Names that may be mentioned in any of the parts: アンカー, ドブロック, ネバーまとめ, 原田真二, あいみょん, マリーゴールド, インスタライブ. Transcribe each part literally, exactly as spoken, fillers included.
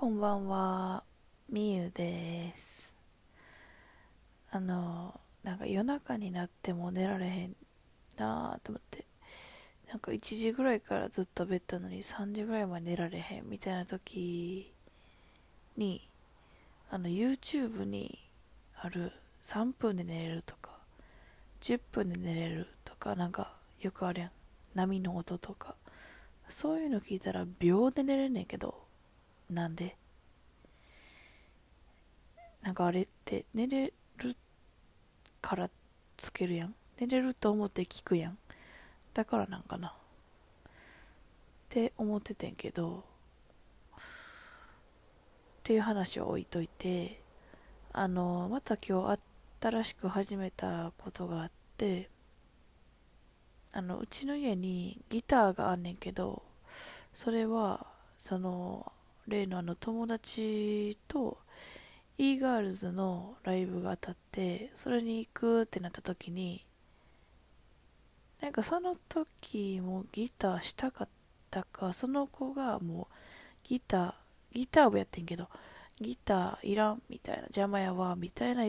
こんばんは、みゆです。あの、なんか夜中になっても寝られへんなぁと思って、なんかいちじぐらいからずっとベッドなのにさんじぐらいまで寝られへんみたいな時に、あの YouTube にあるさんぷんで寝れるとか、じゅっぷんで寝れるとか、なんかよくあるやん、波の音とか、そういうの聞いたら秒で寝れんねんけど、なんでなんかあれって寝れるからつけるやん、寝れると思って聞くやん、だからなんかなって思っててんけど、っていう話を置いといて、あのまた今日新しく始めたことがあって、あのうちの家にギターがあんねんけど、それはその例のあの友達と イーガールズ のライブが当たって、それに行くってなった時に、なんかその時もギターしたかったか、その子がもうギターギター部やってんけど、ギターいらんみたいな、邪魔やわみたいな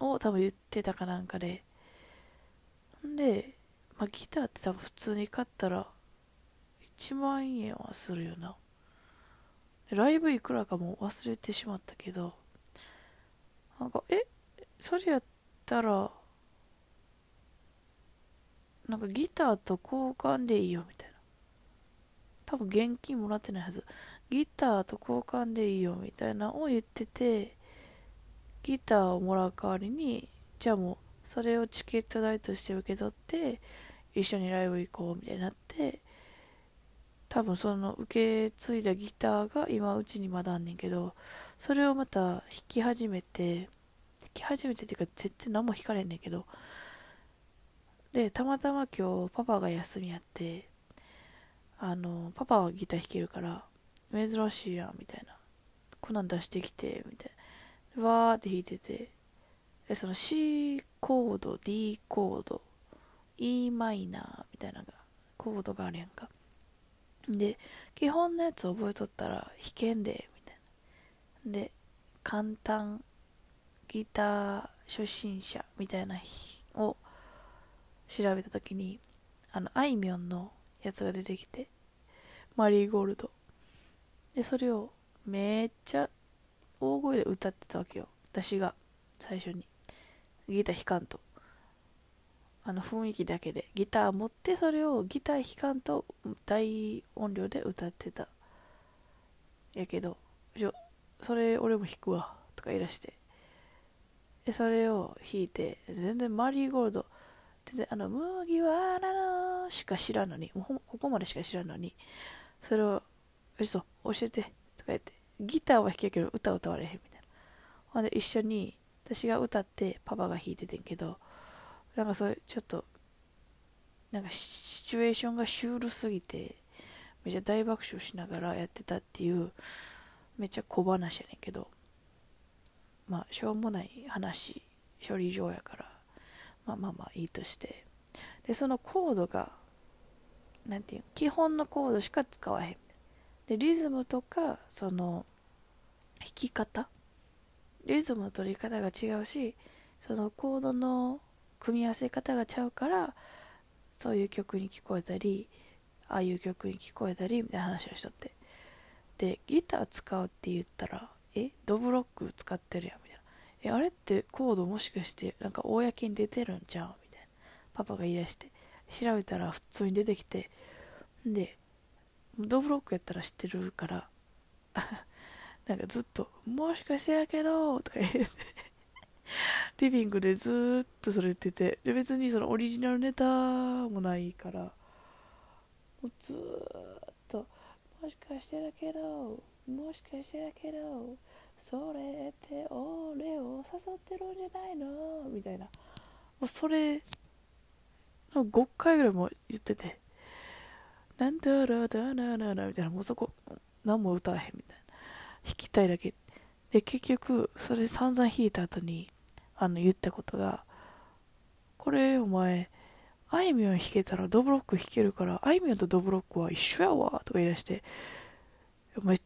を多分言ってたかなんかで、んで、まあ、ギターって多分普通に買ったらいちまんえんはするよな。ライブいくらかも忘れてしまったけど、なんかえそれやったらなんかギターと交換でいいよみたいな、多分現金もらってないはず、ギターと交換でいいよみたいなを言ってて、ギターをもらう代わりにじゃあもうそれをチケット代として受け取って一緒にライブ行こうみたいになって、多分その受け継いだギターが今うちにまだあんねんけど、それをまた弾き始めて弾き始めてっていうか絶対何も弾かれんねんけど、でたまたま今日パパが休みやって、あのパパはギター弾けるから珍しいやんみたいな、こんなん出してきてみたいな、わーって弾いてて、でその シー コード ディー コード イー マイナーみたいなコードがあるやんか、で基本のやつ覚えとったら弾けんでみたいな、で簡単ギター初心者みたいなを調べた時に、あのあいみょんのやつが出てきて、マリーゴールドで、それをめっちゃ大声で歌ってたわけよ、私が最初にギター弾かんと、あの雰囲気だけでギター持って、それをギター弾かんと大音量で歌ってたやけど、それ俺も弾くわとか言い出して、でそれを弾いて、全然マリーゴールド全然あの麦わらのしか知らんのに、もうここまでしか知らんのに、それをうそ教えてとか言って、ギターは弾けるけど歌は歌われへんみたいな、ほんで一緒に私が歌ってパパが弾いててんけど、なんかそれちょっとなんかシチュエーションがシュールすぎてめっちゃ大爆笑しながらやってたっていうめっちゃ小話やねんけど、まあしょうもない話処理上やから、まあまあまあいいとして、でそのコードがなんていう、基本のコードしか使わへんで、リズムとかその弾き方、リズムの取り方が違うし、そのコードの組み合わせ方がちゃうから、そういう曲に聞こえたり、ああいう曲に聞こえたりみたいな話をしとって、でギター使うって言ったらえドブロック使ってるやんみたいな、えあれってコードもしかしてなんか公に出てるんちゃうみたいなパパが言い出して、調べたら普通に出てきて、でドブロックやったら知ってるからなんかずっともしかしてやけどとか言ってリビングでずーっとそれ言ってて、で別にそのオリジナルネタもないから、もうずーっともしかしてだけどもしかしてだけどそれって俺を誘ってるんじゃないのみたいな、もうそれごかいぐらいも言ってて、なんだろうだなななみたいな、もうそこ何も歌わへんみたいな、弾きたいだけで、結局それ散々弾いた後にあの言ったことが、これお前あいみょん弾けたらドブロック弾けるから、あいみょんとドブロックは一緒やわとか言い出して、めっ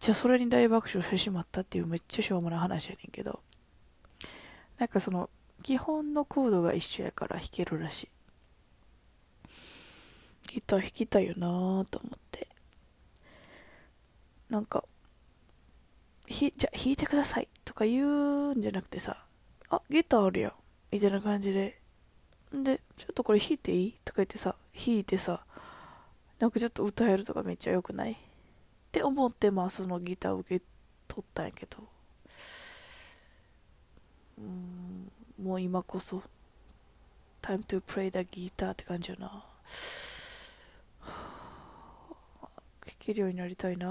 ちちゃそれに大爆笑してしまったっていうめっちゃしょうもない話やねんけど、なんかその基本のコードが一緒やから弾けるらしい。ギター弾きたいよなーと思って、なんかひじゃあ弾いてくださいとか言うんじゃなくてさ、あギターあるやんみたいな感じで、でちょっとこれ弾いていいとか言ってさ弾いてさ、なんかちょっと歌えるとかめっちゃ良くないって思って、まあそのギターを受け取ったんやけど、うーんもう今こそ time to play the guitar って感じよな。弾けるようになりたいな。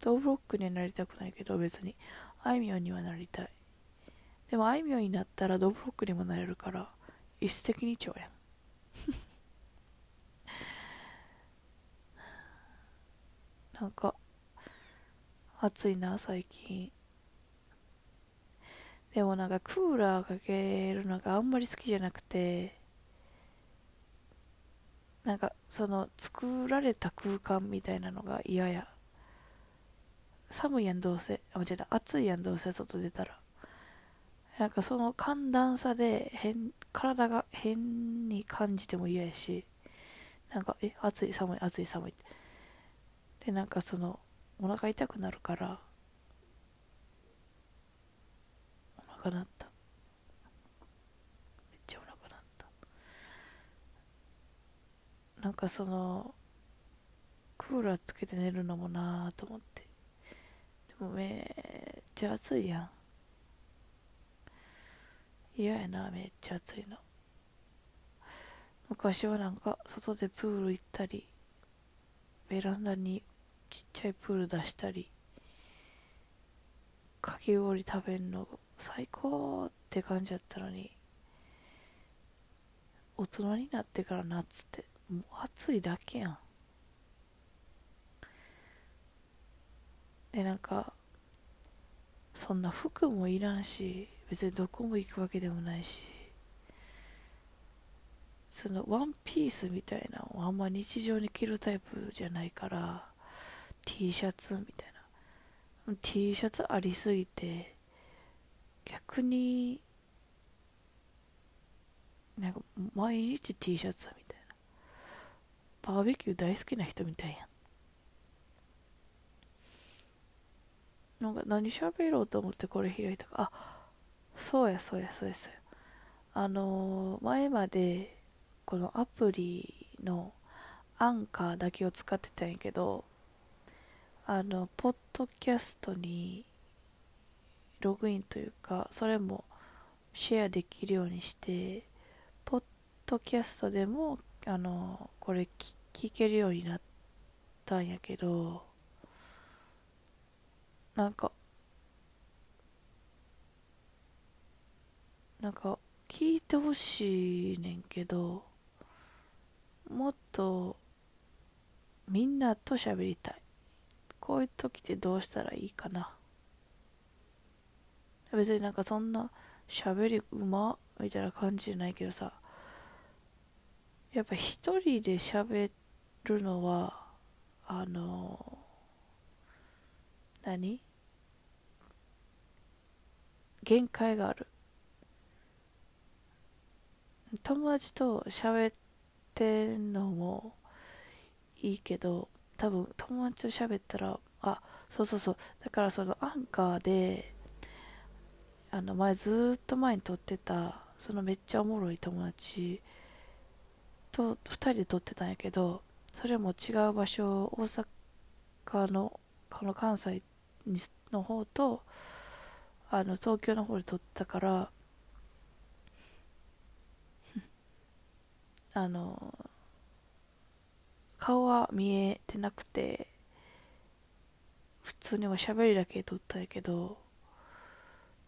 ドブロックにはなりたくないけど、別にあいみょんにはなりたい。でもあいみょんになったらドブロックにもなれるから一石二鳥やん。なんか暑いな最近。でもなんかクーラーかけるのがあんまり好きじゃなくて、なんかその作られた空間みたいなのが嫌や。寒いやんどうせ、あ間違えた、暑いやんどうせ外出たら。なんかその寒暖差で変体が変に感じても嫌やし、なんかえ暑い寒い暑い寒いってで、なんかそのお腹痛くなるから、お腹鳴っためっちゃお腹鳴った。なんかそのクーラーつけて寝るのもなーと思って、でもめっちゃ暑いやん、嫌やなめっちゃ暑いの。昔はなんか外でプール行ったり、ベランダにちっちゃいプール出したり、かき氷食べんの最高って感じだったのに、大人になってから夏ってもう暑いだけやん。でなんかそんな服もいらんし、別にどこも行くわけでもないし、そのワンピースみたいなのをあんま日常に着るタイプじゃないから、 T シャツみたいな T シャツありすぎて、逆になんか毎日 T シャツみたいな、バーベキュー大好きな人みたいやん。なんか何喋ろうと思ってこれ開いたか、あそうやそうやそうやそうや、あのー、前までこのアプリのアンカーだけを使ってたんやけど、あのポッドキャストにログインというか、それもシェアできるようにして、ポッドキャストでもあのー、これ聞けるようになったんやけど、なんかなんか聞いてほしいねんけど、もっとみんなと喋りたい。こういう時ってどうしたらいいかな。別になんかそんな喋りうまみたいな感じじゃないけどさ、やっぱ一人で喋るのはあの何限界がある。友達と喋ってんのもいいけど、多分友達と喋ったら、あ、そうそうそう、だからそのアンカーであの前ずーっと前に撮ってたそのめっちゃおもろい友達とふたりで撮ってたんやけど、それも違う場所、大阪のこの関西の方とあの東京の方で撮ってたから、あの顔は見えてなくて普通におしゃべりだけ撮ったんやけど、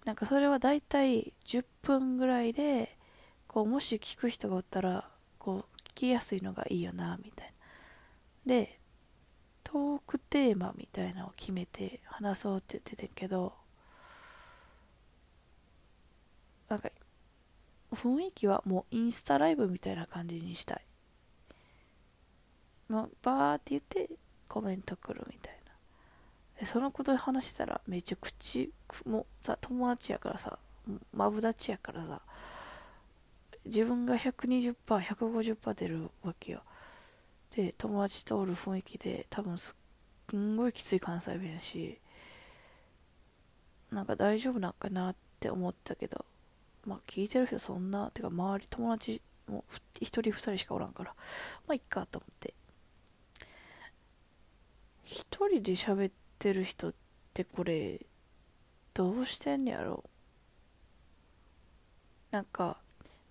なんかそれはだいたいじゅっぷんぐらいでこう、もし聞く人がおったらこう聞きやすいのがいいよなみたいな、でトークテーマみたいなのを決めて話そうって言ってたけど、なんか雰囲気はもうインスタライブみたいな感じにしたい。もうバーって言ってコメント来るみたいな。でそのことで話したらめちゃくちゃもうさ友達やからさマブ立ちやからさ自分が ひゃくにじゅっパーセント ひゃくごじゅっパーセント 出るわけよ。で友達とおる雰囲気で多分すんごいきつい関西弁やしなんか大丈夫なんかなって思ったけどまあ聞いてる人そんなてか周り友達もう一人二人しかおらんからまあいっかと思って一人で喋ってる人ってこれどうしてんねやろなんか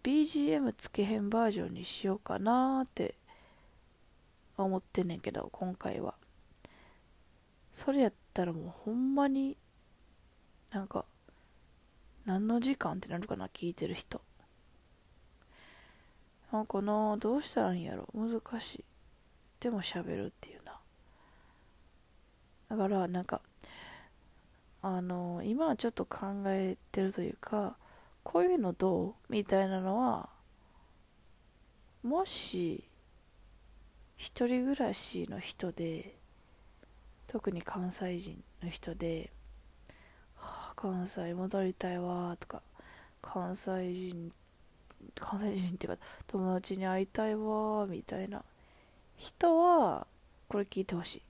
ビージーエム つけへんバージョンにしようかなーって思ってんねんけど今回はそれやったらもうほんまになんか何の時間ってなるかな聞いてる人なんかなどうしたらいいんやろ難しいでも喋るっていうなだからなんかあのー、今はちょっと考えてるというかこういうのどうみたいなのはもし一人暮らしの人で特に関西人の人で、はあ、関西戻りたいわとか関西人関西人っていうか友達に会いたいわみたいな人はこれ聞いてほし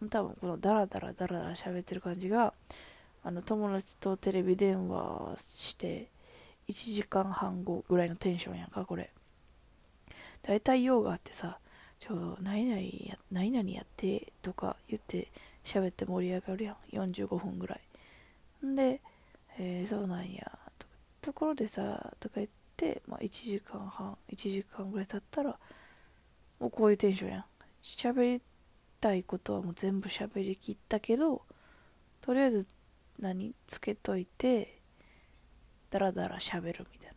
い。多分このダラダラダラダラ喋ってる感じがあの友達とテレビ電話していちじかんはんごぐらいのテンションやんかこれ。だいたい用があってさちょ何々や何々やってとか言って喋って盛り上がるやんよんじゅうごふんぐらい。んで、えー、そうなんやとかところでさとか言って。でまあ、いちじかんはんいちじかんぐらい経ったらもうこういうテンションやん喋りたいことはもう全部喋りきったけどとりあえず何つけといてダラダラ喋るみたいな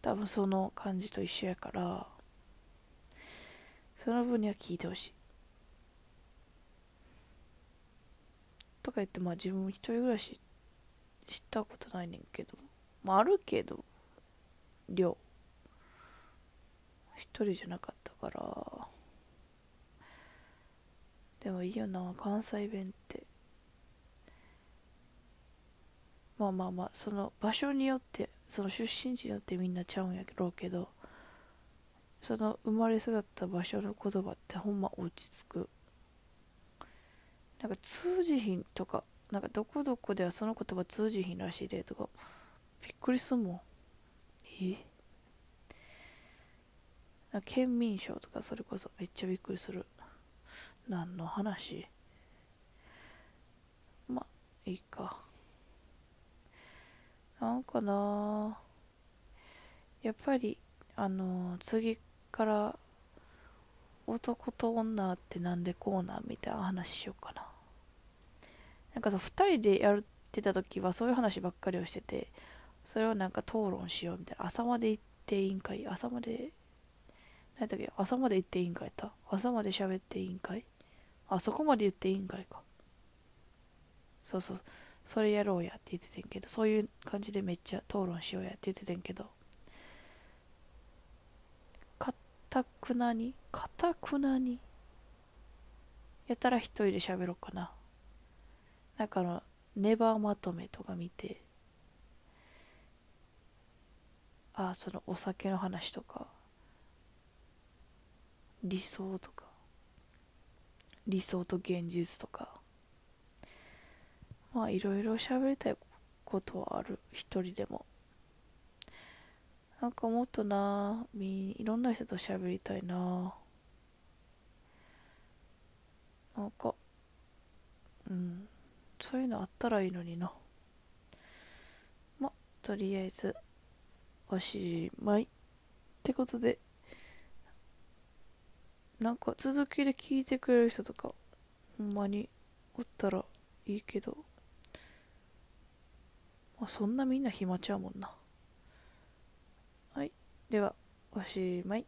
多分その感じと一緒やからその分には聞いてほしいとか言ってまあ自分一人暮らししたことないねんけどまああるけど量一人じゃなかったからでもいいよな関西弁ってまあまあまあその場所によってその出身地によってみんなちゃうんやろうけどその生まれ育った場所の言葉ってほんま落ち着くなんか通じひんとかなんかどこどこではその言葉通じひんらしいでとかびっくりすんもん県民賞とかそれこそめっちゃびっくりする何の話まあいいかなんかなやっぱりあのー、次から男と女ってなんでコーナーみたいな話しようかななんかさふたりでやってた時はそういう話ばっかりをしててそれをなんか討論しようみたいな朝まで行っていいんかい朝まで何だっけ朝まで行っていいんかいった朝まで喋っていいんかいあそこまで言っていいんかいかそうそうそれやろうやって言っててんけどそういう感じでめっちゃ討論しようやって言っててんけどかたくなにかたくなにやったら一人で喋ろうかななんかあのネバーまとめとか見てあそのお酒の話とか理想とか理想と現実とかまあいろいろ喋りたいことはある一人でもなんかもっとなみいろんな人と喋りたいななんかうんそういうのあったらいいのになまあとりあえずおしまいってことでなんか続きで聞いてくれる人とかほんまにおったらいいけど、まあ、そんなみんな暇ちゃうもんなはいではおしまい。